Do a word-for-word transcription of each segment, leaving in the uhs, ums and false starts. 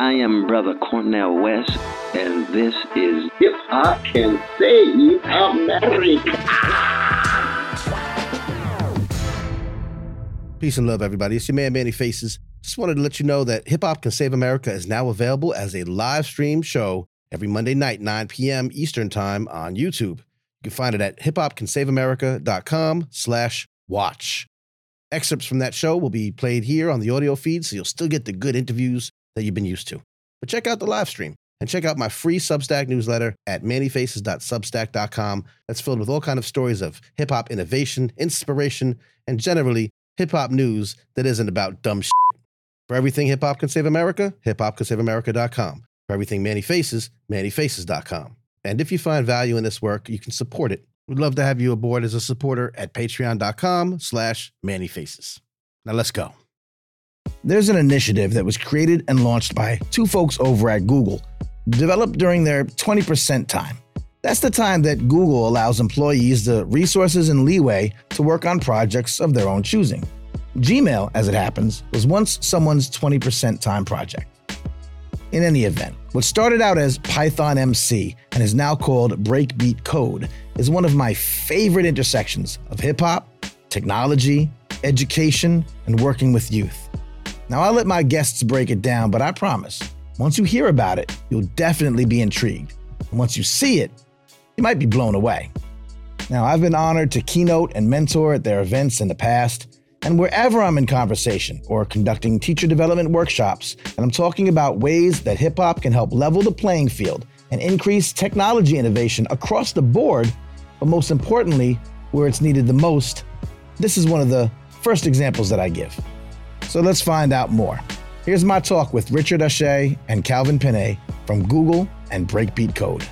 I am Brother Cornel West, and this is Hip Hop Can Save America. Peace and love, everybody. It's your man, Manny Faces. Just wanted to let you know that Hip Hop Can Save America is now available as a live stream show every Monday night, nine p.m. Eastern Time on YouTube. You can find it at hiphopcansaveamerica.com slash watch. Excerpts from that show will be played here on the audio feed, so you'll still get the good interviews that you've been used to. But check out the live stream and check out my free Substack newsletter at manny faces dot substack dot com that's filled with all kinds of stories of hip-hop innovation, inspiration, and generally hip-hop news that isn't about dumb shit. For everything Hip Hop Can Save America, hip hop can save america dot com. For everything Manny Faces, manny faces dot com. And if you find value in this work, you can support it. We'd love to have you aboard as a supporter at patreon.com slash mannyfaces. Now let's go. There's an initiative that was created and launched by two folks over at Google, developed during their twenty percent time. That's the time that Google allows employees the resources and leeway to work on projects of their own choosing. Gmail, as it happens, was once someone's twenty percent time project. In any event, what started out as Python M C and is now called Breakbeat Code is one of my favorite intersections of hip-hop, technology, education, and working with youth. Now, I'll let my guests break it down, but I promise, once you hear about it, you'll definitely be intrigued. And once you see it, you might be blown away. Now, I've been honored to keynote and mentor at their events in the past, and wherever I'm in conversation or conducting teacher development workshops, and I'm talking about ways that hip hop can help level the playing field and increase technology innovation across the board, but most importantly, where it's needed the most, this is one of the first examples that I give. So let's find out more. Here's my talk with Richard Achee and Calvin Pinney from Google and Breakbeat Code.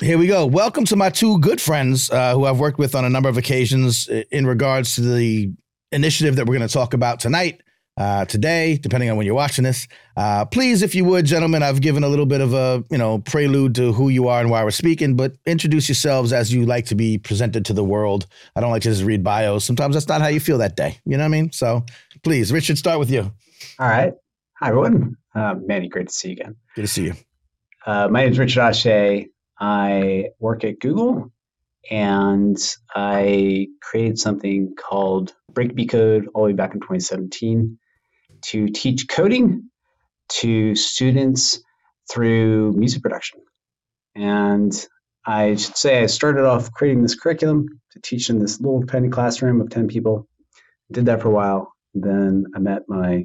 Here we go. Welcome to my two good friends uh, who I've worked with on a number of occasions in regards to the initiative that we're going to talk about tonight, uh, today, depending on when you're watching this. Uh, please, if you would, gentlemen, I've given a little bit of a, you know, prelude to who you are and why we're speaking, but introduce yourselves as you like to be presented to the world. I don't like to just read bios. Sometimes that's not how you feel that day. You know what I mean? So please, Richard, start with you. All right. Hi, everyone. Uh, Manny, great to see you again. Good to see you. Uh, my name is Richard Achee. I work at Google, and I created something called Breakbeat Code all the way back in twenty seventeen to teach coding to students through music production. And I should say I started off creating this curriculum to teach in this little tiny classroom of ten people. Did that for a while. Then I met my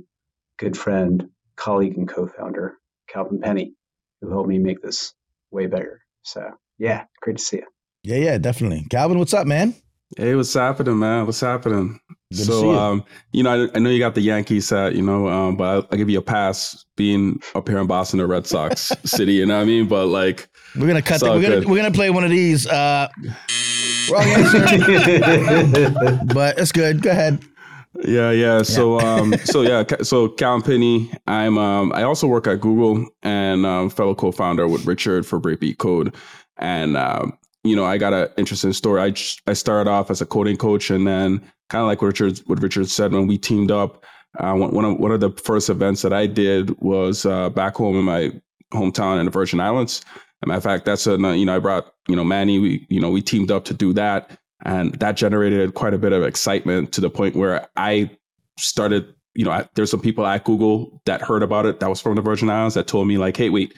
good friend, colleague, and co-founder, Calvin Pinney, who helped me make this way better. So, yeah, great to see you. Yeah, yeah, definitely. Calvin, what's up, man? Hey, what's happening, man? What's happening? Good so, to see you. Um, you know, I, I know you got the Yankees hat, you know, um, but I'll, I'll give you a pass being up here in Boston or Red Sox City, you know what I mean? But, like, we're going to cut that. We're going we're gonna to play one of these. Uh, wrong answer. But it's good. Go ahead. Yeah, yeah. yeah. So, um, so yeah. So, Calvin Pinney. I'm. Um, I also work at Google and um, fellow co-founder with Richard for Breakbeat Code. And um, you know, I got an interesting story. I just, I started off as a coding coach, and then kind of like what Richard what Richard said when we teamed up. Uh, one of one of the first events that I did was uh, back home in my hometown in the Virgin Islands. As a matter of fact, that's a you know I brought you know Manny. We you know we teamed up to do that. And that generated quite a bit of excitement to the point where I started, you know, there's some people at Google that heard about it. That was from the Virgin Islands that told me like, hey, wait,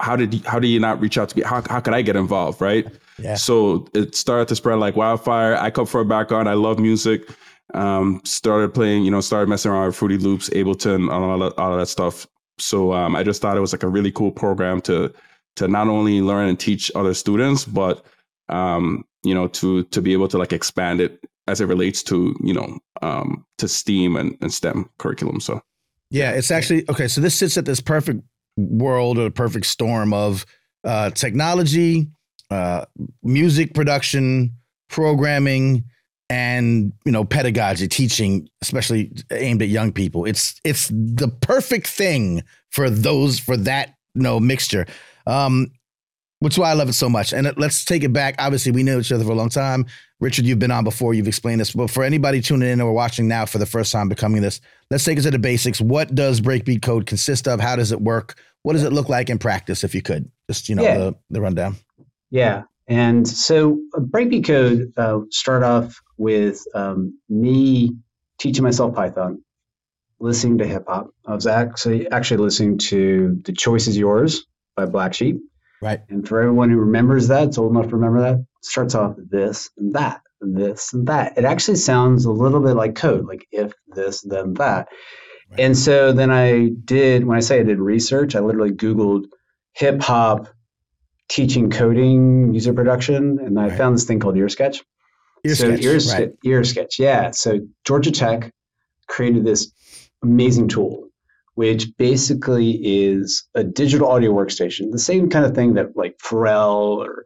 how did you, how do you not reach out to me? How how could I get involved? Right. Yeah. So it started to spread like wildfire. I come from a background. I love music. Um, started playing, you know, started messing around with Fruity Loops, Ableton, all of that, all of that stuff. So um, I just thought it was like a really cool program to to not only learn and teach other students, but um you know to to be able to like expand it as it relates to you know um to STEAM and, and STEM curriculum. So yeah, it's actually okay, so this sits at this perfect world or perfect storm of uh technology, uh music production, programming, and you know pedagogy, teaching, especially aimed at young people. It's it's the perfect thing for those for that you know mixture, um which is why I love it so much. And let's take it back. Obviously, we knew each other for a long time. Richard, you've been on before. You've explained this. But for anybody tuning in or watching now for the first time becoming this, let's take it to the basics. What does Breakbeat Code consist of? How does it work? What does it look like in practice, if you could? Just, you know, yeah. the, the rundown. Yeah. And so Breakbeat Code uh, start off with um, me teaching myself Python, listening to hip hop. I was actually actually listening to The Choice Is Yours by Black Sheep. Right. And for everyone who remembers that, it's old enough to remember that, starts off this and that, this and that. It actually sounds a little bit like code, like if, this, then that. Right. And so then I did, when I say I did research, I literally Googled hip hop teaching coding, user production, and I right. found this thing called EarSketch. EarSketch, so EarSketch, right. EarSketch, yeah. So Georgia Tech created this amazing tool, which basically is a digital audio workstation, the same kind of thing that like Pharrell or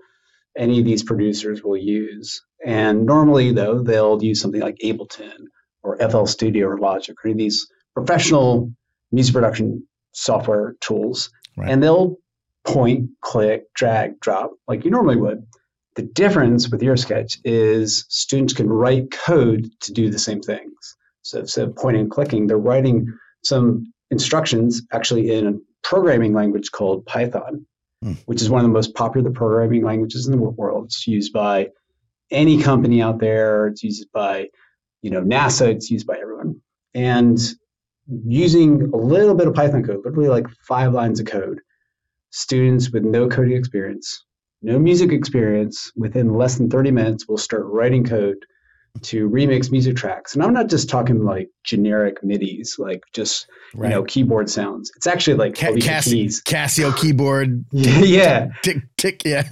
any of these producers will use. And normally, though, they'll use something like Ableton or F L Studio or Logic or these professional music production software tools. Right. And they'll point, click, drag, drop, like you normally would. The difference with EarSketch is students can write code to do the same things. So instead of pointing and clicking, they're writing some instructions actually in a programming language called Python, hmm. which is one of the most popular programming languages in the world. It's used by any company out there. It's used by, you know, NASA. It's used by everyone. And using a little bit of Python code, literally like five lines of code, students with no coding experience, no music experience, within less than thirty minutes will start writing code to remix music tracks. And I'm not just talking like generic midis, like just, right. you know, keyboard sounds. It's actually like Ca- Casio, keys. Casio keyboard. yeah. Tick, tick, tick yeah.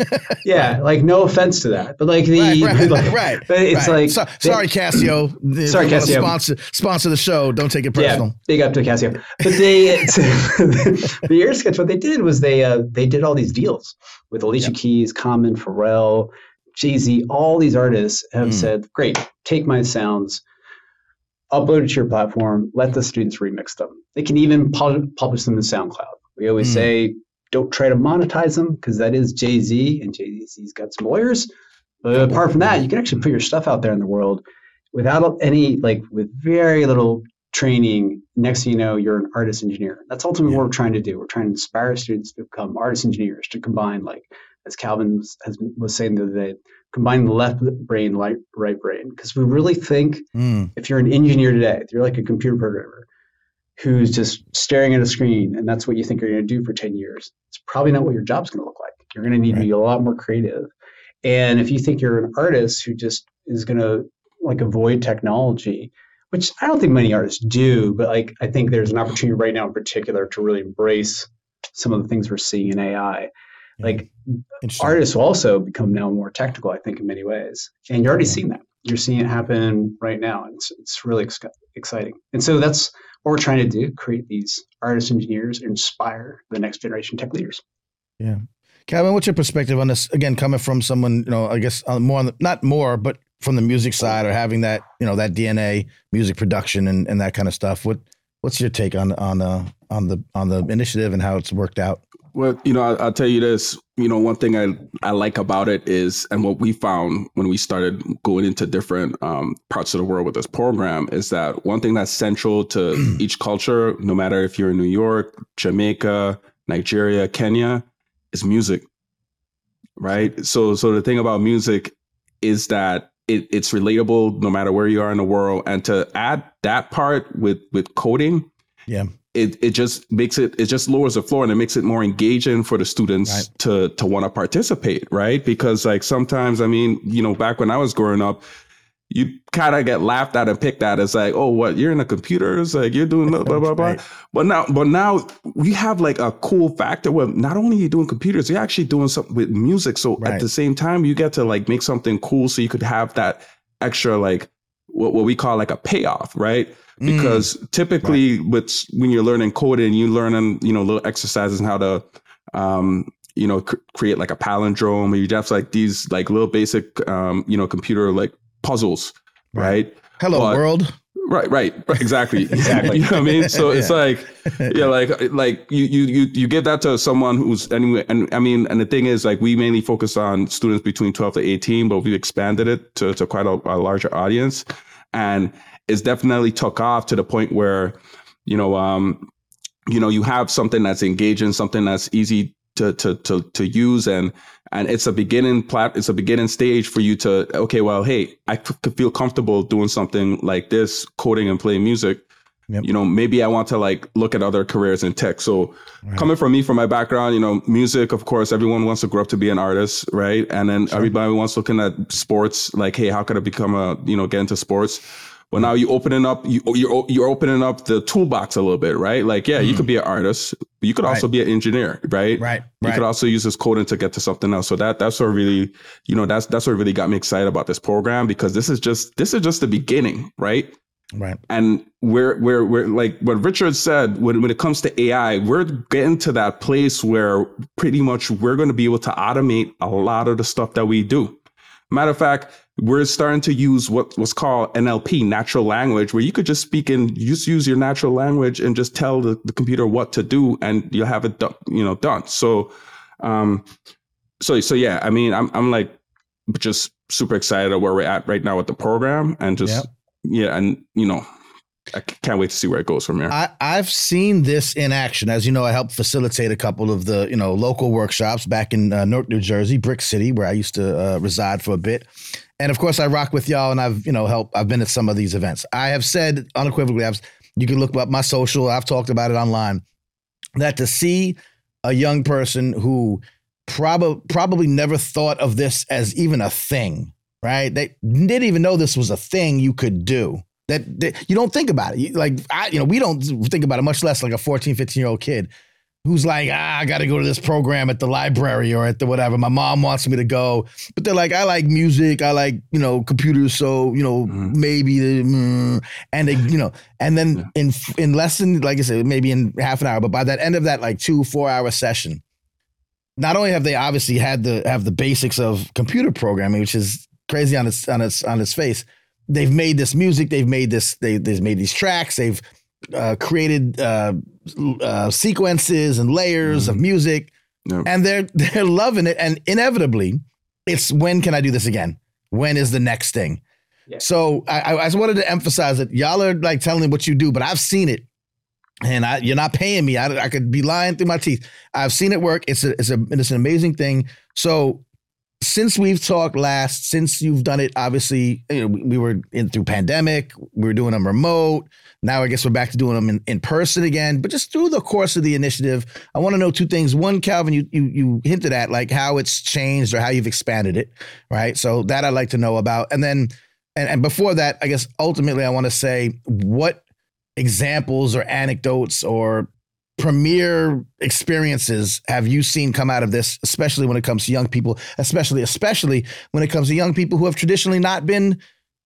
yeah. Right. Like no offense to that, but like the, right. right, like, right but it's right. like. So, they, sorry, Casio. sorry, Casio. Sponsor, sponsor the show. Don't take it personal. Yeah, big up to Casio. But they, so, the EarSketch, what they did was they, uh, they did all these deals with Alicia yep. Keys, Common, Pharrell, Jay-Z, all these artists have mm. said, great, take my sounds, upload it to your platform, let the students remix them. They can even pu- publish them in SoundCloud. We always mm. say, don't try to monetize them because that is Jay-Z, and Jay-Z's got some lawyers. But apart from that, you can actually put your stuff out there in the world without any, like with very little training. Next thing you know, you're an artist engineer. That's ultimately yeah. what we're trying to do. We're trying to inspire students to become artist engineers, to combine like, as Calvin has, was saying the other day, combine the left brain, right, right brain. Because we really think mm. if you're an engineer today, if you're like a computer programmer who's just staring at a screen and that's what you think you're going to do for ten years, it's probably not what your job's going to look like. You're going to need right. to be a lot more creative. And if you think you're an artist who just is going to like avoid technology, which I don't think many artists do, but like I think there's an opportunity right now in particular to really embrace some of the things we're seeing in A I. Like artists will also become now more technical, I think, in many ways. And you're already yeah. seeing that. You're seeing it happen right now. And it's, it's really ex- exciting. And so that's what we're trying to do, create these artist engineers, inspire the next generation tech leaders. Yeah. Calvin, what's your perspective on this? Again, coming from someone, you know, I guess uh, more, on the, not more, but from the music side or having that, you know, that D N A, music production and, and that kind of stuff. What What's your take on, on, uh, on, the, on the initiative and how it's worked out? Well, you know, I, I'll tell you this, you know, one thing I, I like about it is, and what we found when we started going into different um, parts of the world with this program is that one thing that's central to each culture, no matter if you're in New York, Jamaica, Nigeria, Kenya, is music, right? So so the thing about music is that it, it's relatable no matter where you are in the world. And to add that part with, with coding, yeah. It it just makes it, it just lowers the floor and it makes it more engaging for the students right. to to want to participate, right? Because like sometimes, I mean, you know, back when I was growing up, you kind of get laughed at and picked at as like, oh, what, you're in the computers, like you're doing blah, blah, blah, blah. But now, but now we have like a cool factor where not only are you doing computers, you're actually doing something with music. So right. at the same time, you get to like make something cool so you could have that extra like what, what we call like a payoff, right? Because mm. typically right. with, when you're learning coding, you learn, you know, little exercises on how to, um, you know, cr- create like a palindrome, or you just like these like little basic, um, you know, computer like puzzles, right? right? Hello but, world. Right, right, right, exactly. Exactly. You know what I mean? So yeah. It's like, yeah, like, like you, you, you, you give that to someone who's anyway. And I mean, and the thing is, like, we mainly focus on students between twelve to eighteen, but we've expanded it to, to quite a, a larger audience. And it's definitely took off to the point where, you know, um, you know, you have something that's engaging, something that's easy to, to, to, to use. And, and it's a beginning plat, it's a beginning stage for you to, okay, well, hey, I could feel comfortable doing something like this, coding and playing music. Yep. You know, maybe I want to like look at other careers in tech. So right. Coming from me, from my background, you know, music, of course, everyone wants to grow up to be an artist, right? And then sure. Everybody wants to look at sports, like, hey, how could I become a, you know, get into sports? Well, now you opening up, you, you're you're opening up the toolbox a little bit, right? Like, yeah, mm. you could be an artist, but you could right. also be an engineer, right? Right. You right. could also use this coding to get to something else. So that that's what really, you know, that's that's what really got me excited about this program, because this is just this is just the beginning, right? Right. And we're we're we're like what Richard said, when when it comes to A I, we're getting to that place where pretty much we're going to be able to automate a lot of the stuff that we do. Matter of fact, we're starting to use what was called N L P, natural language, where you could just speak and just use your natural language and just tell the, the computer what to do, and you'll have it, do, you know, done. So, um, so, so yeah, I mean, I'm, I'm like just super excited at where we're at right now with the program, and just, yep. yeah. And, you know, I can't wait to see where it goes from here. I, I've seen this in action. As you know, I helped facilitate a couple of the, you know, local workshops back in uh, Newark, New Jersey, Brick City, where I used to uh, reside for a bit. And of course, I rock with y'all, and I've, you know, helped. I've been at some of these events. I have said unequivocally, I've, you can look up my social. I've talked about it online, that to see a young person who probably probably never thought of this as even a thing, right? They didn't even know this was a thing you could do. That, that you don't think about it. You, like, I, you know, we don't think about it, much less like a fourteen, fifteen year old kid who's like, ah, I got to go to this program at the library or at the whatever. My mom wants me to go. But they're like, I like music. I like, you know, computers. So, you know, mm. maybe, the, mm, and they, you know, and then yeah. in, in less than, like I said, maybe in half an hour, but by that end of that, like two, four hour session, not only have they obviously had the, have the basics of computer programming, which is crazy on its, on its, on its face. They've made this music. They've made this. They, they've made these tracks. They've uh, created uh, uh, sequences and layers mm-hmm. of music, yep. and they're they're loving it. And inevitably, it's when can I do this again? When is the next thing? Yeah. So I, I just wanted to emphasize that y'all are like telling me what you do, but I've seen it, and I, you're not paying me. I, I could be lying through my teeth. I've seen it work. It's a it's a it's an amazing thing. So. Since we've talked last, since you've done it, obviously, you know, we, we were in through pandemic, we were doing them remote. Now I guess we're back to doing them in, in person again. But just through the course of the initiative, I want to know two things. One, Calvin, you, you you hinted at like how it's changed or how you've expanded it, right? So that I'd like to know about. And then, and, and before that, I guess ultimately I want to say what examples or anecdotes or premier experiences have you seen come out of this, especially when it comes to young people, especially, especially when it comes to young people who have traditionally not been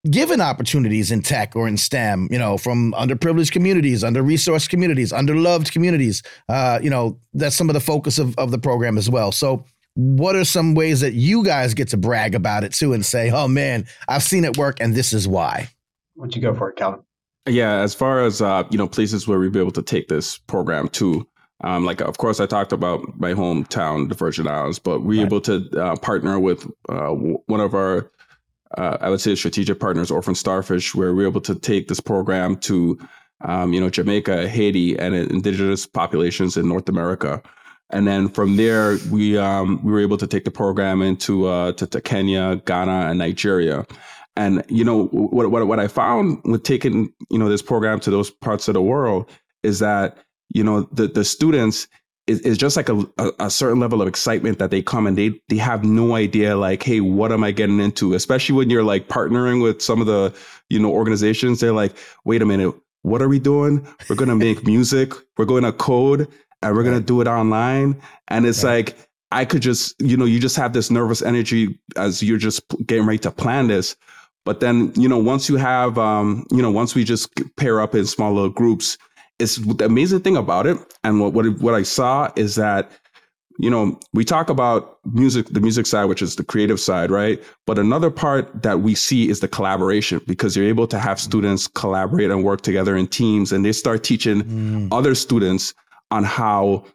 given opportunities in tech or in STEM, you know, from underprivileged communities, under-resourced communities, underloved communities. Uh, you know, that's some of the focus of, of the program as well. So what are some ways that you guys get to brag about it too and say, oh man, I've seen it work and this is why? Why don't you go for it, Calvin? Yeah, as far as, uh, you know, places where we'd be able to take this program to, um, like, of course, I talked about my hometown, the Virgin Islands, but we were right. able to uh, partner with uh, one of our, uh, I would say, strategic partners, Orphan Starfish, where we were able to take this program to, um, you know, Jamaica, Haiti, and indigenous populations in North America. And then from there, we um, we were able to take the program into uh, to, to Kenya, Ghana, and Nigeria. And, you know, what, what what I found with taking, you know, this program to those parts of the world is that, you know, the, the students is, is just like a, a, a certain level of excitement that they come and they they have no idea, like, hey, what am I getting into? Especially when you're like partnering with some of the, you know, organizations. They're like, wait a minute, what are we doing? We're going to make music. We're going to code and we're going to do it online. And it's right. like I could just, you know, you just have this nervous energy as you're just getting ready to plan this. But then, you know, once you have, um, you know, once we just pair up in small little groups, it's the amazing thing about it. And what what, what I saw is that, you know, we talk about music, the music side, which is the creative side, right? But another part that we see is the collaboration, because you're able to have students collaborate and work together in teams, and they start teaching mm. other students on how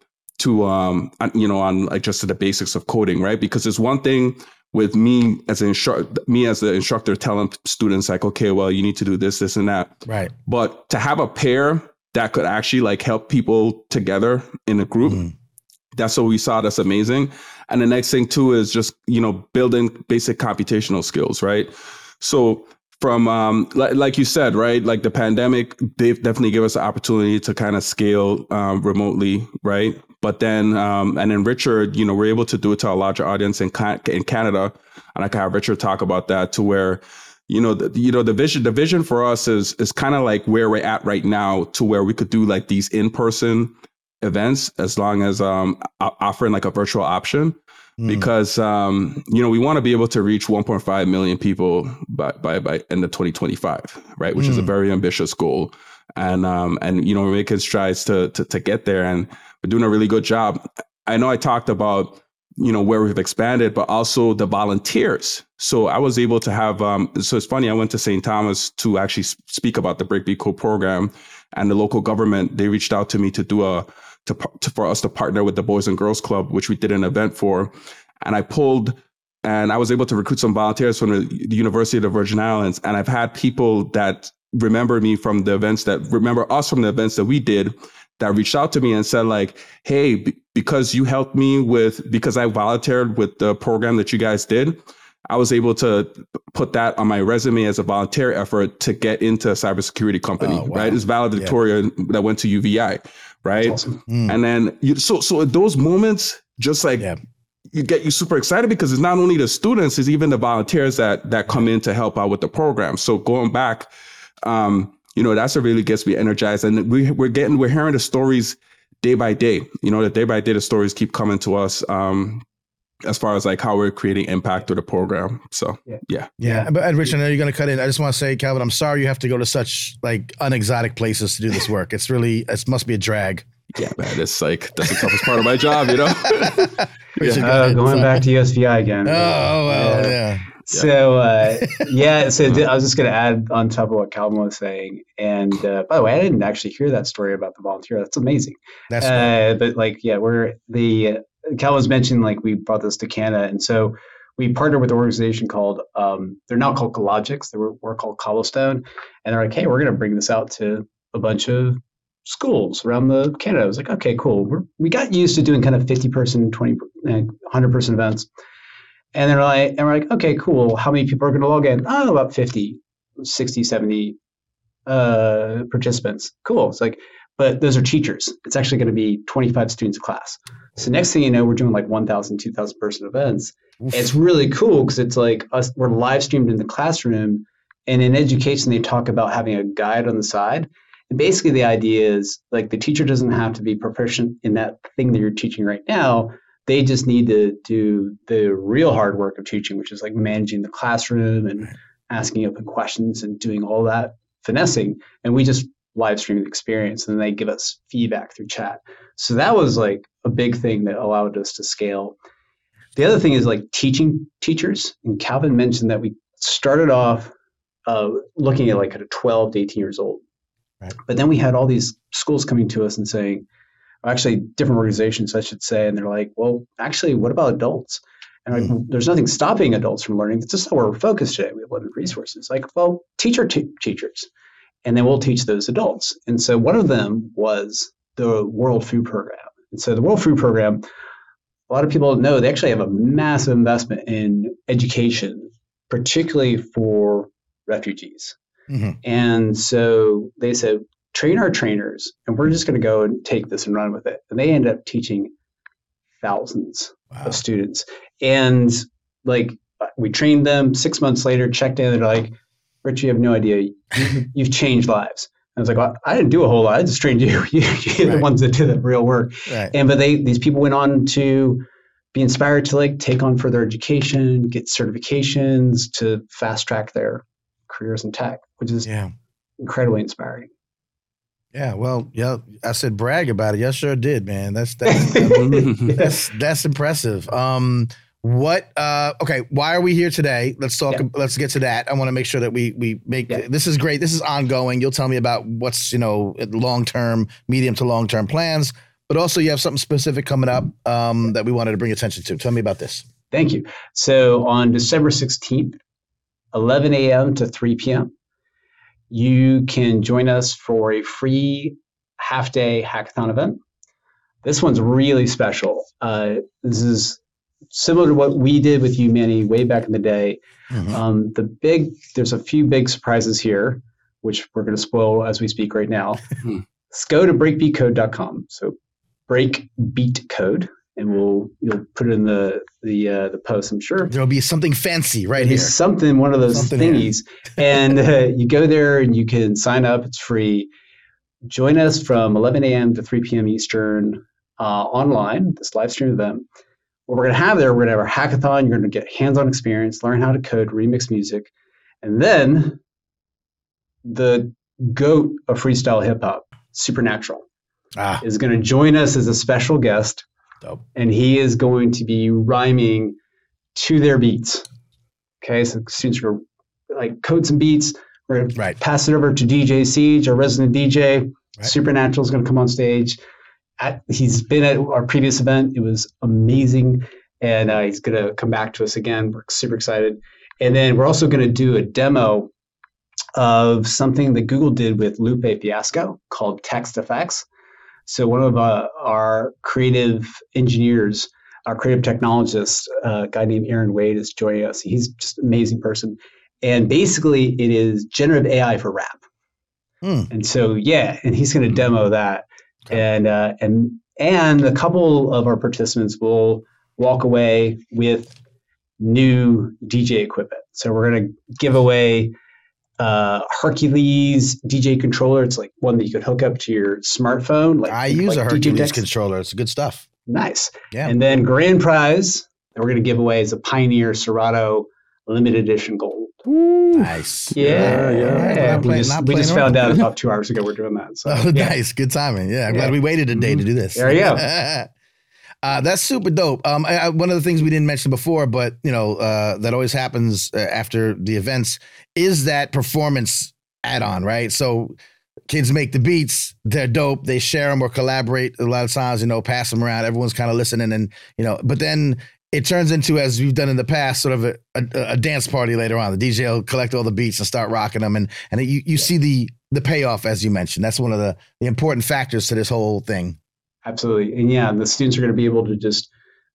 to, um, you know, on like just the basics of coding, right? Because it's one thing with me as an instru- me as the instructor telling students like, okay, well, you need to do this, this, and that. Right. But to have a pair that could actually like help people together in a group, mm. that's what we saw. That's amazing. And the next thing too is just, you know, building basic computational skills, right? So from, um, li- like you said, right, like the pandemic, they've definitely given us the opportunity to kind of scale um, remotely, right? But then, um, and then Richard, you know, we're able to do it to a larger audience in Can- in Canada, and I can have Richard talk about that. To where, you know, the, you know, the vision, the vision for us is is kind of like where we're at right now, to where we could do like these in person events as long as um, offering like a virtual option, mm. because um, you know, we want to be able to reach one point five million people by by by end of twenty twenty-five, right? Which mm. is a very ambitious goal, and um, and you know, we're making strides to to, to get there, and doing a really good job. I know I talked about, you know, where we've expanded, but also the volunteers. So I was able to have, um, so it's funny, I went to Saint Thomas to actually speak about the Breakbeat Code program, and the local government, they reached out to me to do a, to, to for us to partner with the Boys and Girls Club, which we did an event for. And I pulled, and I was able to recruit some volunteers from the University of the Virgin Islands. And I've had people that remember me from the events that, remember us from the events that we did, that reached out to me and said like, hey, b- because you helped me with, because I volunteered with the program that you guys did, I was able to put that on my resume as a volunteer effort to get into a cybersecurity company, oh, wow. right? It's valedictorian yeah. that went to U V I, right? Awesome. Mm. And then, you, so so at those moments, just like, yeah. you get you super excited, because it's not only the students, it's even the volunteers that that come in to help out with the program. So going back, um, you know, that's what really gets me energized. And we, we're getting, we're hearing the stories day by day. You know, the day by day, the stories keep coming to us um, as far as like how we're creating impact through the program. So, yeah. Yeah. yeah. But and Rich, I know you're going to cut in. I just want to say, Calvin, I'm sorry you have to go to such like unexotic places to do this work. It's really, it must be a drag. Yeah, man, it's like, that's the toughest part of my job, you know? Richard, yeah. uh, going back to U S V I again. Oh, oh well, yeah. yeah. So, uh, yeah, so I was just going to add on top of what Calvin was saying. And uh, by the way, I didn't actually hear that story about the volunteer. That's amazing. That's uh, but like, yeah, we're the, Calvin's mentioned, like we brought this to Canada. And so we partnered with an organization called, um, they're now called Cohlogic. They were, were called Cobblestone. And they're like, hey, we're going to bring this out to a bunch of schools around the Canada. I was like, okay, cool. We're, we got used to doing kind of fifty person, twenty, one hundred person events. And they're like, and we're like, okay, cool. How many people are going to log in? Oh, about fifty, sixty, seventy uh, participants. Cool. It's like, but those are teachers. It's actually going to be twenty-five students a class. So next thing you know, we're doing like one thousand, two thousand person events. Oof. It's really cool because it's like us, we're live streamed in the classroom. And in education, they talk about having a guide on the side. And basically the idea is like the teacher doesn't have to be proficient in that thing that you're teaching right now. They just need to do the real hard work of teaching, which is like managing the classroom and asking open questions and doing all that finessing. And we just live stream the experience, and then they give us feedback through chat. So that was like a big thing that allowed us to scale. The other thing is like teaching teachers. And Calvin mentioned that we started off uh, looking at like at a twelve to eighteen years old. Right. But then we had all these schools coming to us and saying, actually different organizations, I should say. And they're like, well, actually, what about adults? And like, mm-hmm. there's nothing stopping adults from learning. It's just not where we're focused today. We have limited resources. Like, well, teach our t- teachers, and then we'll teach those adults. And so one of them was the World Food Program. And so the World Food Program, a lot of people know they actually have a massive investment in education, particularly for refugees. Mm-hmm. And so they said, train our trainers, and we're just going to go and take this and run with it. And they end up teaching thousands wow. of students. And like we trained them six months later, checked in, and they're like, Rich, you have no idea. You, you've changed lives. And I was like, well, I didn't do a whole lot. I just trained you. You're right. the ones that did the real work. Right. And but they these people went on to be inspired to like take on further education, get certifications to fast track their careers in tech, which is yeah. incredibly inspiring. Yeah, well, yeah, I said brag about it. Y'all sure did, man. That's that's that's, that's impressive. Um, what? Uh, okay, why are we here today? Let's talk. Yep. Let's get to that. I want to make sure that we we make yep. this is great. This is ongoing. You'll tell me about what's you know long term, medium to long term plans, but also you have something specific coming up um, that we wanted to bring attention to. Tell me about this. Thank you. So on December sixteenth, eleven a.m. to three p.m. you can join us for a free half-day hackathon event. This one's really special. Uh, this is similar to what we did with you, Manny, way back in the day. Mm-hmm. Um, the big, there's a few big surprises here, which we're going to spoil as we speak right now. Let's go to breakbeat code dot com. So Breakbeat Code, and we'll you'll put it in the the uh, the post. I'm sure there'll be something fancy right There'll here. Be something one of those something thingies, and uh, you go there and you can sign up. It's free. Join us from eleven a.m. to three p.m. Eastern uh, online. This live stream event. What we're gonna have there, we're gonna have a hackathon. You're gonna get hands-on experience, learn how to code, remix music, and then the goat of freestyle hip hop, Supernatural, ah. is gonna join us as a special guest. Dope. And he is going to be rhyming to their beats. Okay, so students are like code some beats. We're going right. to pass it over to D J Siege, our resident D J. Right. Supernatural is going to come on stage. At, he's been at our previous event. It was amazing. And uh, he's going to come back to us again. We're super excited. And then we're also going to do a demo of something that Google did with Lupe Fiasco called Text Effects. So one of uh, our creative engineers, our creative technologist, uh, a guy named Aaron Wade is joining us. He's just an amazing person. And basically it is generative A I for rap. Hmm. And so, yeah, and he's going to demo that. Okay. And uh, and and a couple of our participants will walk away with new D J equipment. So we're going to give away Uh, Hercules D J controller. It's like one that you could hook up to your smartphone. Like I use like a Hercules controller. It's good stuff. Nice. Yeah. And then grand prize that we're going to give away is a Pioneer Serato limited edition gold. Ooh. Nice. Yeah. yeah, yeah. yeah. We playing, just, we just found out about two hours ago we're doing that. So oh, yeah. Nice. Good timing. Yeah. I'm yeah. glad we waited a day mm-hmm. to do this. There you go. Uh, that's super dope. Um, I, I, one of the things we didn't mention before, but you know, uh, that always happens uh, after the events is that performance add-on, right? So kids make the beats, they're dope, they share them or collaborate a lot of times, you know, pass them around. Everyone's kind of listening and, you know, but then it turns into, as we've done in the past, sort of a, a, a dance party later on. The D J will collect all the beats and start rocking them. And, and you, you yeah. see the, the payoff, as you mentioned. That's one of the, the important factors to this whole thing. Absolutely. And yeah, the students are going to be able to just,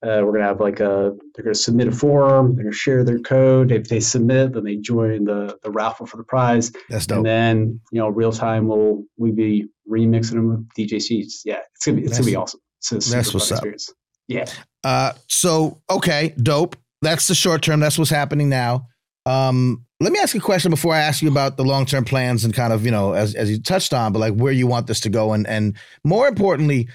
uh, we're going to have like a, they're going to submit a form, they're going to share their code. If they submit, then they join the, the raffle for the prize. That's dope. And then, you know, real time, we'll, we'll be remixing them with D J Seeds. Yeah, it's going to be, it's going to be awesome. It's a super that's what's fun up. Experience. Yeah. Uh, so, okay, dope. That's the short term. That's what's happening now. Um, let me ask you a question before I ask you about the long-term plans and kind of, you know, as, as you touched on, but like where you want this to go. And, and more importantly,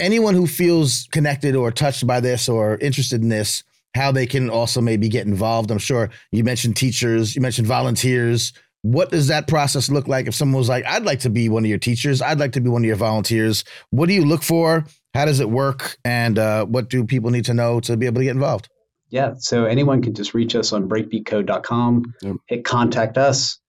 anyone who feels connected or touched by this or interested in this, how they can also maybe get involved. I'm sure you mentioned teachers, you mentioned volunteers. What does that process look like? If someone was like, I'd like to be one of your teachers, I'd like to be one of your volunteers. What do you look for? How does it work? And uh, what do people need to know to be able to get involved? Yeah. So anyone can just reach us on breakbeat code dot com, yep. hit contact us.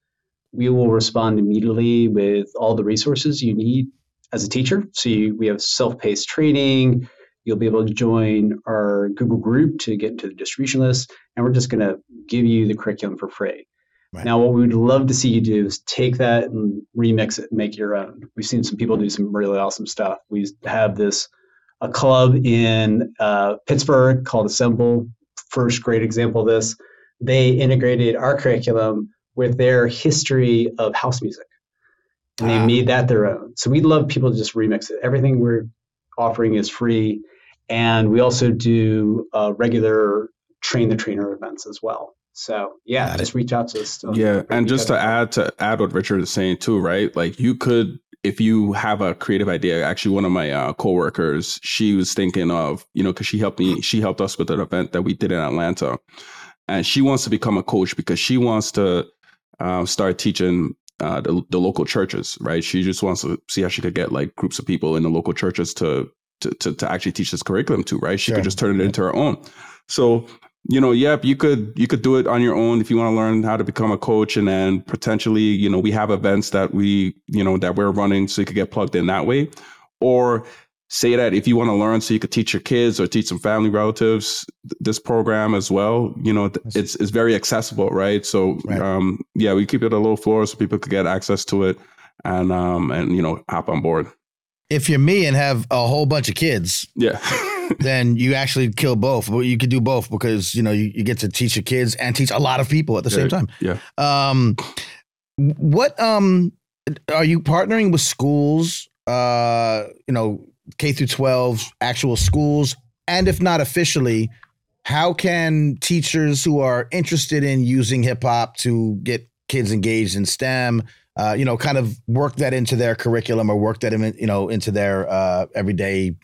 We will respond immediately with all the resources you need as a teacher. So you, we have self-paced training. You'll be able to join our Google group to get into the distribution list. And we're just going to give you the curriculum for free. Right. Now, what we would love to see you do is take that and remix it and make your own. We've seen some people do some really awesome stuff. We have this, a club in uh, Pittsburgh called Assemble. First great example of this. They integrated our curriculum with their history of house music. And they made that their own. So we love people to just remix it. Everything we're offering is free. And we also do uh, regular train the trainer events as well. So yeah, just reach out to us. Yeah. And just to add to add what Richard is saying too, right? Like you could, if you have a creative idea, actually one of my uh, coworkers, she was thinking of, you know, cause she helped me, she helped us with an event that we did in Atlanta. And she wants to become a coach because she wants to uh, start teaching uh, the, the local churches, right? She just wants to see how she could get like groups of people in the local churches to to to, to actually teach this curriculum to, right? She sure. could just turn it into her own. So, you know, yep, you could you could do it on your own if you want to learn how to become a coach, and then potentially, you know, we have events that we, you know, that we're running, so you could get plugged in that way. Or say that if you want to learn, so you could teach your kids or teach some family relatives this program as well. You know, it's it's very accessible, right? So right. Um, yeah, we keep it a low floor so people could get access to it, and um, and you know, hop on board. If you're me and have a whole bunch of kids, yeah, then you actually kill both. But you could do both because you know you, you get to teach your kids and teach a lot of people at the yeah, same time. Yeah. Um, what um are you partnering with schools? Uh, you know. K through twelve actual schools, and if not officially, how can teachers who are interested in using hip hop to get kids engaged in STEM, uh, you know, kind of work that into their curriculum or work that in, you know, into their uh, everyday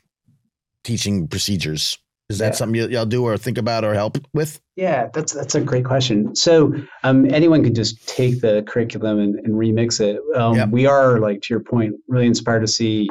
teaching procedures? Is that yeah. something y- y'all do or think about or help with? Yeah, that's that's a great question. So um, anyone can just take the curriculum and, and remix it. Um, yep. We are, like to your point, really inspired to see.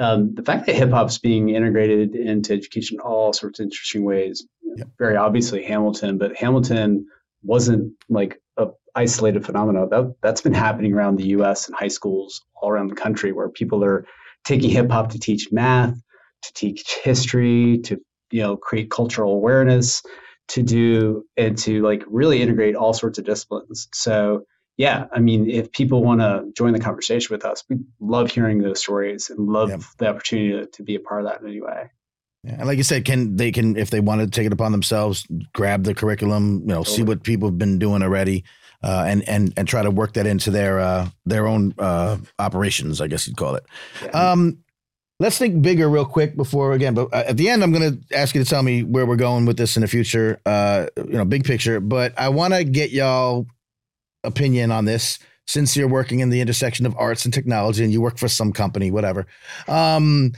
Um, the fact that hip hop's being integrated into education in all sorts of interesting ways, yep. very obviously Hamilton, but Hamilton wasn't like a isolated phenomenon. That, that's been happening around the U S and high schools all around the country, where people are taking hip hop to teach math, to teach history, to, you know, create cultural awareness, to do and to like really integrate all sorts of disciplines. So yeah, I mean, if people want to join the conversation with us, we love hearing those stories and love yeah. the opportunity to, to be a part of that in any way. Yeah. And like you said, can they can, if they want to take it upon themselves, grab the curriculum, you know, totally. See what people have been doing already uh, and, and, and try to work that into their, uh, their own uh, operations, I guess you'd call it. Yeah. Um, let's think bigger real quick before again, but at the end, I'm going to ask you to tell me where we're going with this in the future, uh, you know, big picture, but I want to get y'all opinion on this, since you're working in the intersection of arts and technology and you work for some company, whatever. Um,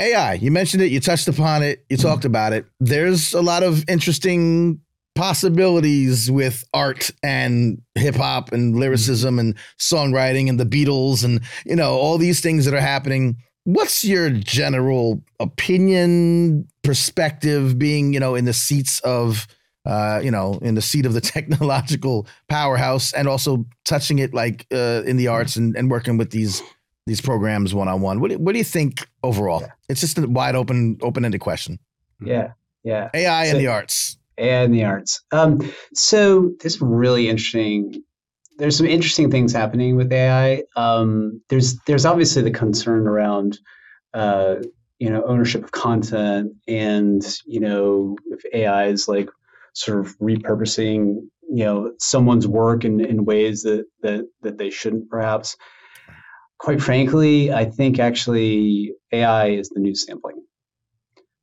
A I, you mentioned it, you touched upon it, you mm. talked about it. There's a lot of interesting possibilities with art and hip hop and lyricism mm. and songwriting and the Beatles and, you know, all these things that are happening. What's your general opinion, perspective, being, you know, in the seats of Uh, you know, in the seat of the technological powerhouse, and also touching it like uh, in the arts and, and working with these these programs one on one. What do, what do you think overall? Yeah. It's just a wide open open ended question. Yeah, yeah. A I so, and the arts. A I and the arts. Um, so there's really interesting. There's some interesting things happening with A I. Um, there's there's obviously the concern around. Uh, you know, ownership of content, and you know, if A I is like sort of repurposing, you know, someone's work in, in ways that, that that they shouldn't perhaps. Quite frankly, I think actually A I is the new sampling.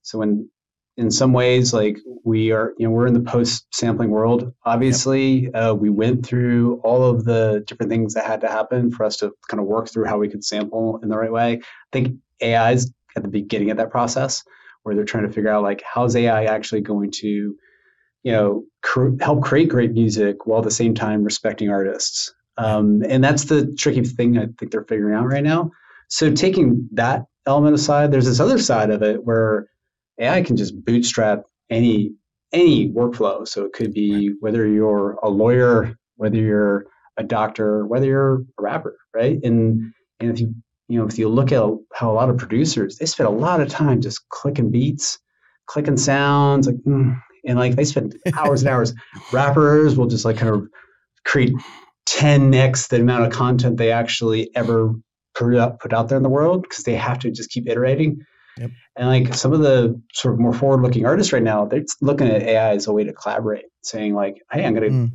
So in in some ways, like we are, you know, we're in the post-sampling world. Obviously, yep. uh, we went through all of the different things that had to happen for us to kind of work through how we could sample in the right way. I think A I is at the beginning of that process, where they're trying to figure out like, how's A I actually going to, you know, cr- help create great music while at the same time respecting artists. Um, and that's the tricky thing I think they're figuring out right now. So taking that element aside, there's this other side of it where A I can just bootstrap any any workflow. So it could be whether you're a lawyer, whether you're a doctor, whether you're a rapper, right? And and if you you know if you look at how a lot of producers, they spend a lot of time just clicking beats, clicking sounds, like. Mm. And like they spend hours and hours. Rappers will just like kind of create ten x the amount of content they actually ever put out, put out there in the world, because they have to just keep iterating. Yep. And like some of the sort of more forward-looking artists right now, they're looking at A I as a way to collaborate, saying like, hey, I'm going to mm.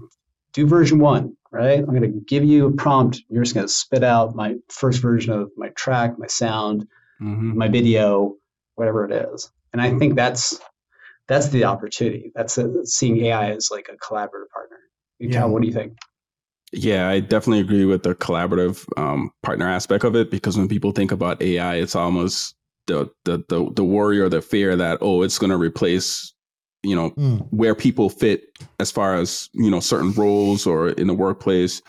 do version one, right? I'm going to give you a prompt. You're just going to spit out my first version of my track, my sound, mm-hmm. my video, whatever it is. And I think that's... That's the opportunity. That's a, seeing A I as like a collaborative partner. Yeah. What do you think? Yeah, I definitely agree with the collaborative um, partner aspect of it, because when people think about A I, it's almost the the the, the worry or the fear that, oh, it's going to replace, you know, mm. where people fit as far as, you know, certain roles or in the workplace.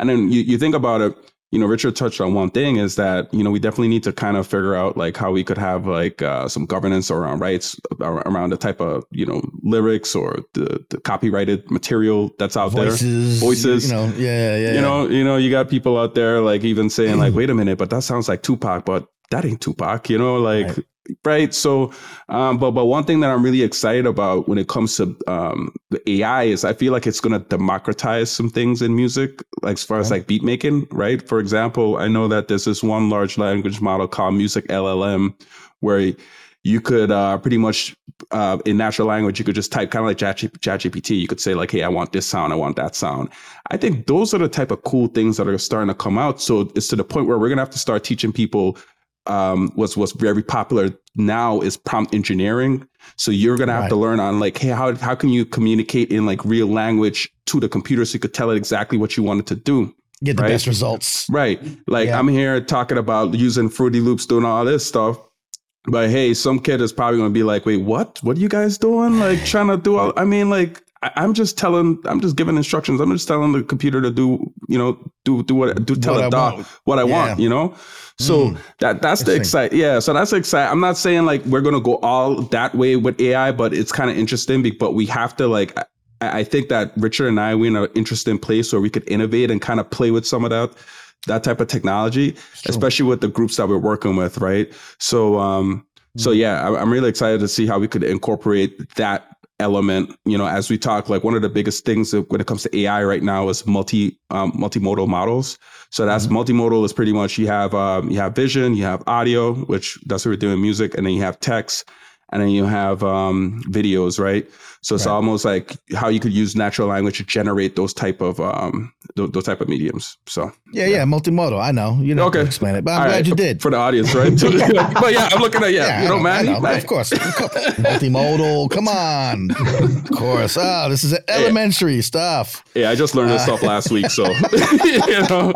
And then you, you think about it, you know, Richard touched on one thing is that, you know, we definitely need to kind of figure out like how we could have like uh, some governance around rights, around the type of, you know, lyrics or the, the copyrighted material that's out voices, there. Voices, you know, yeah, yeah, yeah. You know, you know, you got people out there like even saying like, wait a minute, but that sounds like Tupac, but that ain't Tupac, you know, like. Right. Right. So um, but but one thing that I'm really excited about when it comes to um, the A I is I feel like it's going to democratize some things in music, like as far right. as like beat making. Right. For example, I know that there's this one large language model called Music L L M, where you could uh, pretty much uh, in natural language, you could just type kind of like Chat G P T. You could say like, hey, I want this sound. I want that sound. I think those are the type of cool things that are starting to come out. So it's to the point where we're going to have to start teaching people. Um, what's what's very popular now is prompt engineering. So you're gonna have right. to learn on like, hey, how how can you communicate in like real language to the computer so you could tell it exactly what you wanted to do. Get the right? best results. Right. Like yeah. I'm here talking about using Fruity Loops, doing all this stuff. But hey, some kid is probably gonna be like, wait, what? What are you guys doing? Like trying to do all I mean, like I, I'm just telling I'm just giving instructions. I'm just telling the computer to do, you know, do do what do tell it what, what I yeah. want, you know? So mm, that that's the excite. Yeah. So that's exciting. I'm not saying like we're going to go all that way with A I, but it's kind of interesting. But we have to like I, I think that Richard and I, we're in an interesting place where we could innovate and kind of play with some of that that type of technology, especially with the groups that we're working with. Right. So. Um, mm. So, yeah, I, I'm really excited to see how we could incorporate that element, you know, as we talk, like one of the biggest things when it comes to A I right now is multi um, multimodal models. So that's mm-hmm. multimodal is pretty much you have um, you have vision, you have audio, which that's what we're doing music, and then you have text, and then you have um, videos, right? So it's right. almost like how you could use natural language to generate those type of um, th- those type of mediums. So yeah, yeah, yeah multimodal. I know you know okay. explain it, but I'm All glad right. you did for the audience, right? But yeah, I'm looking at yeah, yeah you know, know man, know. man. Of course, of course. multimodal. Come on, of course. Ah, oh, this is elementary yeah. stuff. Yeah, I just learned this uh, stuff last week, so you know.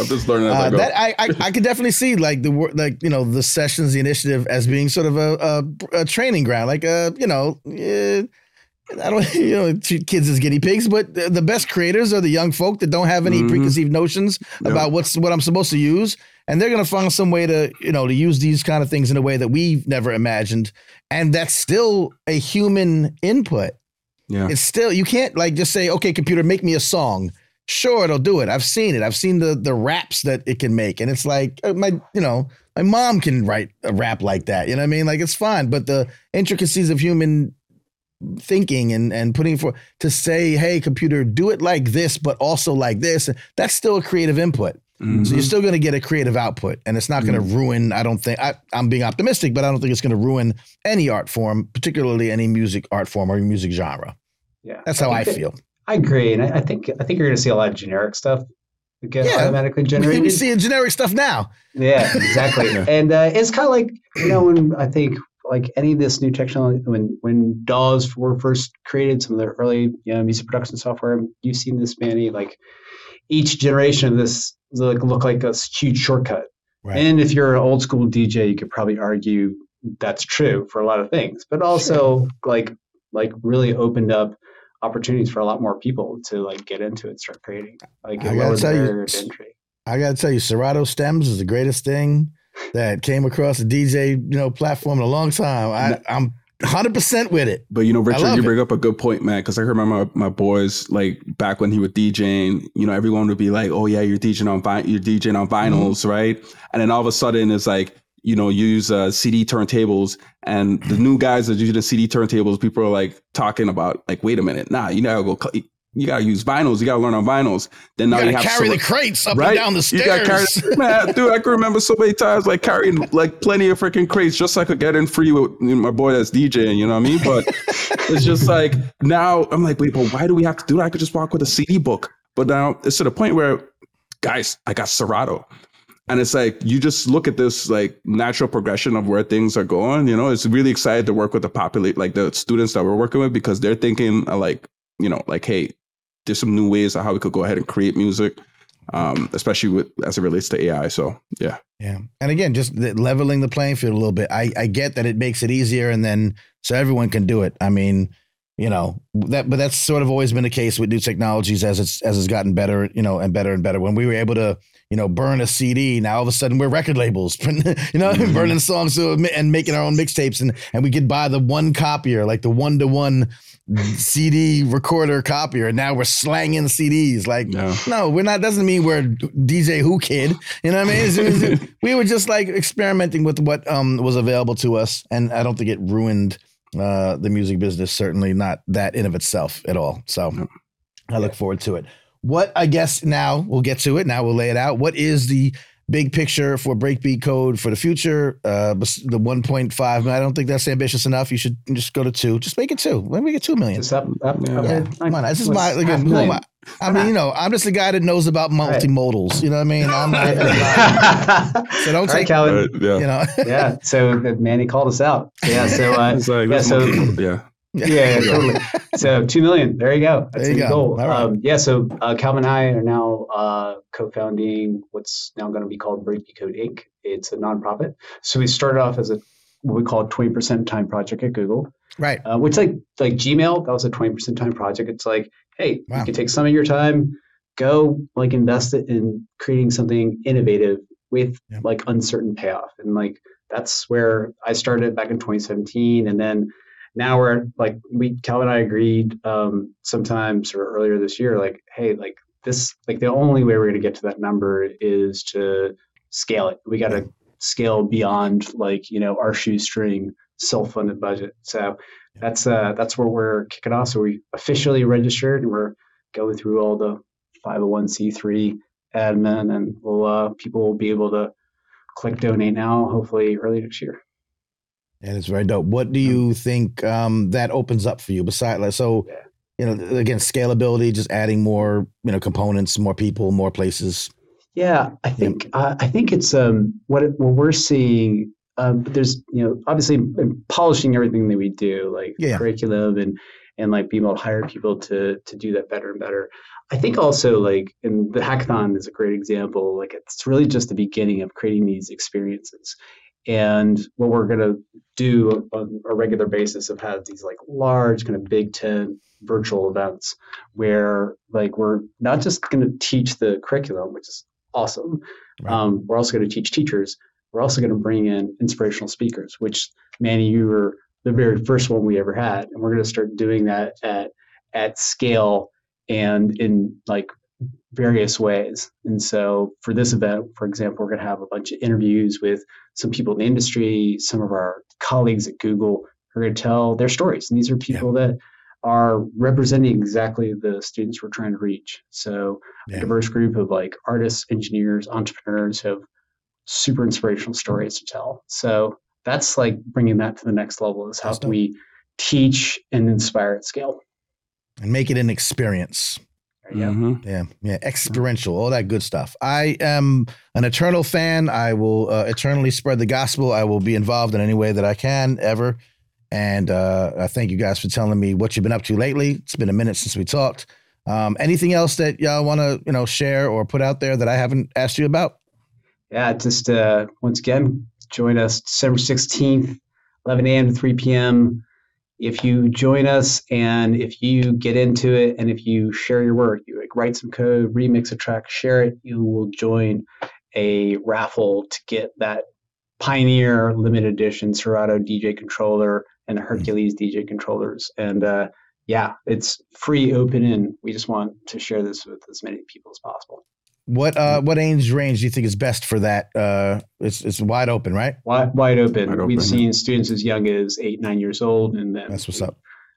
I'm just learning as uh, I go. That, I, I, I could definitely see like the like you know the sessions, the initiative as being sort of a, a, a training ground, like a you know eh, I don't you know treat kids as guinea pigs, but the best creators are the young folk that don't have any mm-hmm. preconceived notions yep. about what's what I'm supposed to use, and they're gonna find some way to you know to use these kind of things in a way that we've never imagined, and that's still a human input. Yeah, it's still you can't like just say okay, computer, make me a song. Sure, it'll do it. I've seen it. I've seen the the raps that it can make. And it's like, my, you know, my mom can write a rap like that. You know what I mean? Like, it's fine. But the intricacies of human thinking and, and putting forth to say, hey, computer, do it like this, but also like this. That's still a creative input. Mm-hmm. So you're still going to get a creative output. And it's not going to mm-hmm. ruin, I don't think, I, I'm being optimistic, but I don't think it's going to ruin any art form, particularly any music art form or music genre. Yeah, that's how I, I feel. I agree, and I think I think you're going to see a lot of generic stuff get yeah. automatically generated. We see generic stuff now. Yeah, exactly. And uh, it's kind of like you know when I think like any of this new technology, when when D A Ws were first created, some of the early you know, music production software. You've seen this, Manny. Like each generation of this look look like a huge shortcut. Right. And if you're an old school D J, you could probably argue that's true for a lot of things, but also sure. like like really opened up opportunities for a lot more people to like get into it, start creating. Like I gotta tell you, entry. I gotta tell you, Serato stems is the greatest thing that came across the D J you know platform in a long time. I, I'm one hundred percent with it. But you know, Richard, you bring it. up a good point, man. Because I remember my, my boys like back when he was DJing. You know, everyone would be like, "Oh yeah, you're DJing on vi- you're DJing on vinyls, mm-hmm. right?" And then all of a sudden, it's like. You know, use uh, C D turntables, and the new guys that use the C D turntables, people are like talking about, like, wait a minute, nah, you gotta go, cl- you gotta use vinyls, you gotta learn on vinyls. Then now you, gotta you have carry to, the crates up right? and down the stairs. You gotta carry, man, dude, I can remember so many times like carrying like plenty of freaking crates just so I could get in free with my boy that's DJing. You know what I mean? But it's just like now I'm like, wait, but why do we have to do that? I could just walk with a C D book. But now it's to the point where, guys, I got Serato. And it's like, you just look at this like natural progression of where things are going, you know, it's really exciting to work with the populate, like the students that we're working with, because they're thinking like, you know, like, hey, there's some new ways of how we could go ahead and create music, um, especially with as it relates to A I. So, yeah. Yeah. And again, just leveling the playing field a little bit. I, I get that it makes it easier and then so everyone can do it. I mean, you know, that, but that's sort of always been the case with new technologies as it's, as it's gotten better, you know, and better and better. When we were able to, you know, burn a C D, now all of a sudden we're record labels, you know, mm-hmm. burning songs to, and making our own mixtapes, and, and we could buy the one copier, like the one to one C D recorder copier, and now we're slanging C Ds. Like, no, no we're not, doesn't mean we're D J Who Kid, you know what I mean? It's, it's, it's, we were just like experimenting with what um, was available to us, and I don't think it ruined Uh, the music business, certainly not that in of itself at all. So no. I look yeah. forward to it. What I guess now we'll get to it. Now we'll lay it out. What is the big picture for Breakbeat Code for the future? Uh, the one point five. I don't think that's ambitious enough. You should just go to two. Just make it two. Let me get two million. It's up, up, yeah. Yeah. Come on. This is my. Like, who am I? I mean, you know, I'm just a guy that knows about multimodals. You know what I mean? I'm not, so don't take, right, Calvin. Right, yeah. You know. Yeah. So Manny called us out. Yeah. So uh, like, yeah. So yeah. Yeah, yeah, totally. So two million. There you go. That's the goal. Right. Um, yeah. So uh, Calvin and I are now uh, co-founding what's now going to be called Breakbeat Code Incorporated. It's a nonprofit. So we started off as a what we call twenty percent time project at Google. Right. Uh, which like like Gmail, that was a twenty percent time project. It's like, hey, wow. you can take some of your time, go like invest it in creating something innovative with yeah. like uncertain payoff. And like that's where I started back in twenty seventeen. And then now we're like we Calvin and I agreed um, sometimes or earlier this year, like, hey, like this like the only way we're gonna get to that number is to scale it. We gotta yeah. scale beyond like, you know, our shoestring self-funded budget. So that's uh that's where we're kicking off. So we officially registered and we're going through all the five oh one c three admin, and we'll uh people will be able to click donate now, hopefully early next year. And it's very dope. What do you think um that opens up for you besides like so yeah. you know, again, scalability, just adding more, you know, components, more people, more places? Yeah, I think yeah. Uh, I think it's um what it, what we're seeing. Um, but there's, you know, obviously in polishing everything that we do, like yeah. curriculum and, and like being able to hire people to to do that better and better. I think also like, and the hackathon is a great example. Like it's really just the beginning of creating these experiences. And what we're going to do on a regular basis of have these like large kind of big tent virtual events where like we're not just going to teach the curriculum, which is awesome. Right. Um, we're also going to teach teachers. We're also going to bring in inspirational speakers, which Manny, you were the very first one we ever had, and we're going to start doing that at at scale and in like various ways. And so, for this event, for example, we're going to have a bunch of interviews with some people in the industry, some of our colleagues at Google, who are going to tell their stories. And these are people yeah. that are representing exactly the students we're trying to reach. So, yeah. a diverse group of like artists, engineers, entrepreneurs who have super inspirational stories to tell. So that's like bringing that to the next level is how that's we dope. Teach and inspire at scale. And make it an experience. There you mm-hmm. go. Yeah. Yeah. Experiential, all that good stuff. I am an eternal fan. I will uh, eternally spread the gospel. I will be involved in any way that I can ever. And uh, I thank you guys for telling me what you've been up to lately. It's been a minute since we talked. Um, anything else that y'all want to, you know, share or put out there that I haven't asked you about? Yeah, just uh, once again, join us December sixteenth, eleven a.m. to three p.m. If you join us and if you get into it and if you share your work, you like, write some code, remix a track, share it, you will join a raffle to get that Pioneer limited edition Serato D J controller and the Hercules D J controllers. And uh, yeah, it's free, open, and we just want to share this with as many people as possible. What uh what age range do you think is best for that? Uh, it's it's wide open, right? Wide, wide open. Wide open. We've seen students as young as eight, nine years old, and then that's what's up.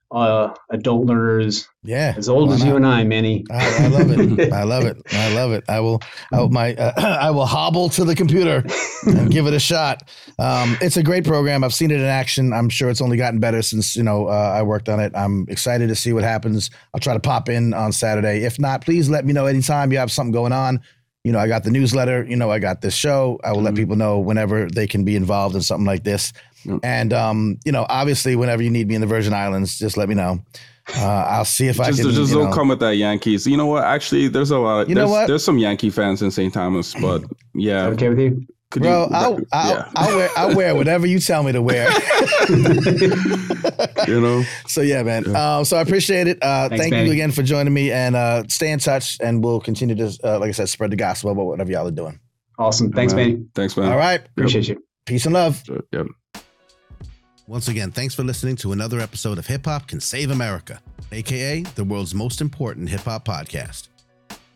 Uh, adult learners, yeah, as old as not? You and I, Manny. I, I love it. I love it. I love it. I will. I will, my uh, I will hobble to the computer and give it a shot. Um, it's a great program. I've seen it in action. I'm sure it's only gotten better since you know uh, I worked on it. I'm excited to see what happens. I'll try to pop in on Saturday. If not, please let me know anytime you have something going on. You know, I got the newsletter. You know, I got this show. I will mm-hmm. let people know whenever they can be involved in something like this. And, um, you know, obviously, whenever you need me in the Virgin Islands, just let me know. Uh, I'll see if just, I can. Just don't know. Come with that Yankees. You know what? Actually, there's a lot. Of, you know there's, what? There's some Yankee fans in Saint Thomas, but yeah. Is that okay with you? Could Bro, you, I I yeah. I wear I wear whatever you tell me to wear. You know. So yeah, man. Yeah. Um, so I appreciate it. Uh, Thanks, thank man. you again for joining me, and uh, stay in touch. And we'll continue to, uh, like I said, spread the gospel about whatever y'all are doing. Awesome. Thanks, man. man. Thanks, man. All right. Appreciate yep. you. Peace and love. Sure. Yep. Once again, thanks for listening to another episode of Hip Hop Can Save America, aka the world's most important hip hop podcast.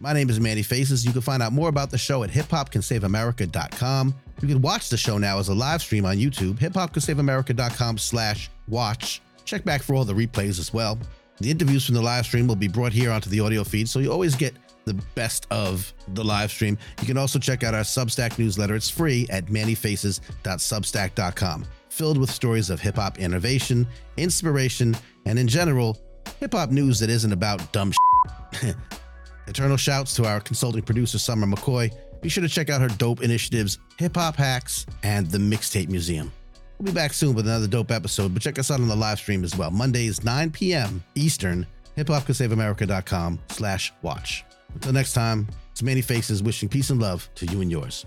My name is Manny Faces. You can find out more about the show at hip hop can save america dot com. You can watch the show now as a live stream on YouTube, hip hop can save america dot com slash watch. Check back for all the replays as well. The interviews from the live stream will be brought here onto the audio feed, so you always get the best of the live stream. You can also check out our Substack newsletter. It's free at manny faces dot substack dot com, filled with stories of hip-hop innovation, inspiration, and in general, hip-hop news that isn't about dumb shit. Eternal shouts to our consulting producer, Summer McCoy. Be sure to check out her dope initiatives, Hip Hop Hacks, and the Mixtape Museum. We'll be back soon with another dope episode, but check us out on the live stream as well. Mondays, nine p.m. Eastern, hip hop can save america dot com slash watch. Until next time, it's Manny Faces wishing peace and love to you and yours.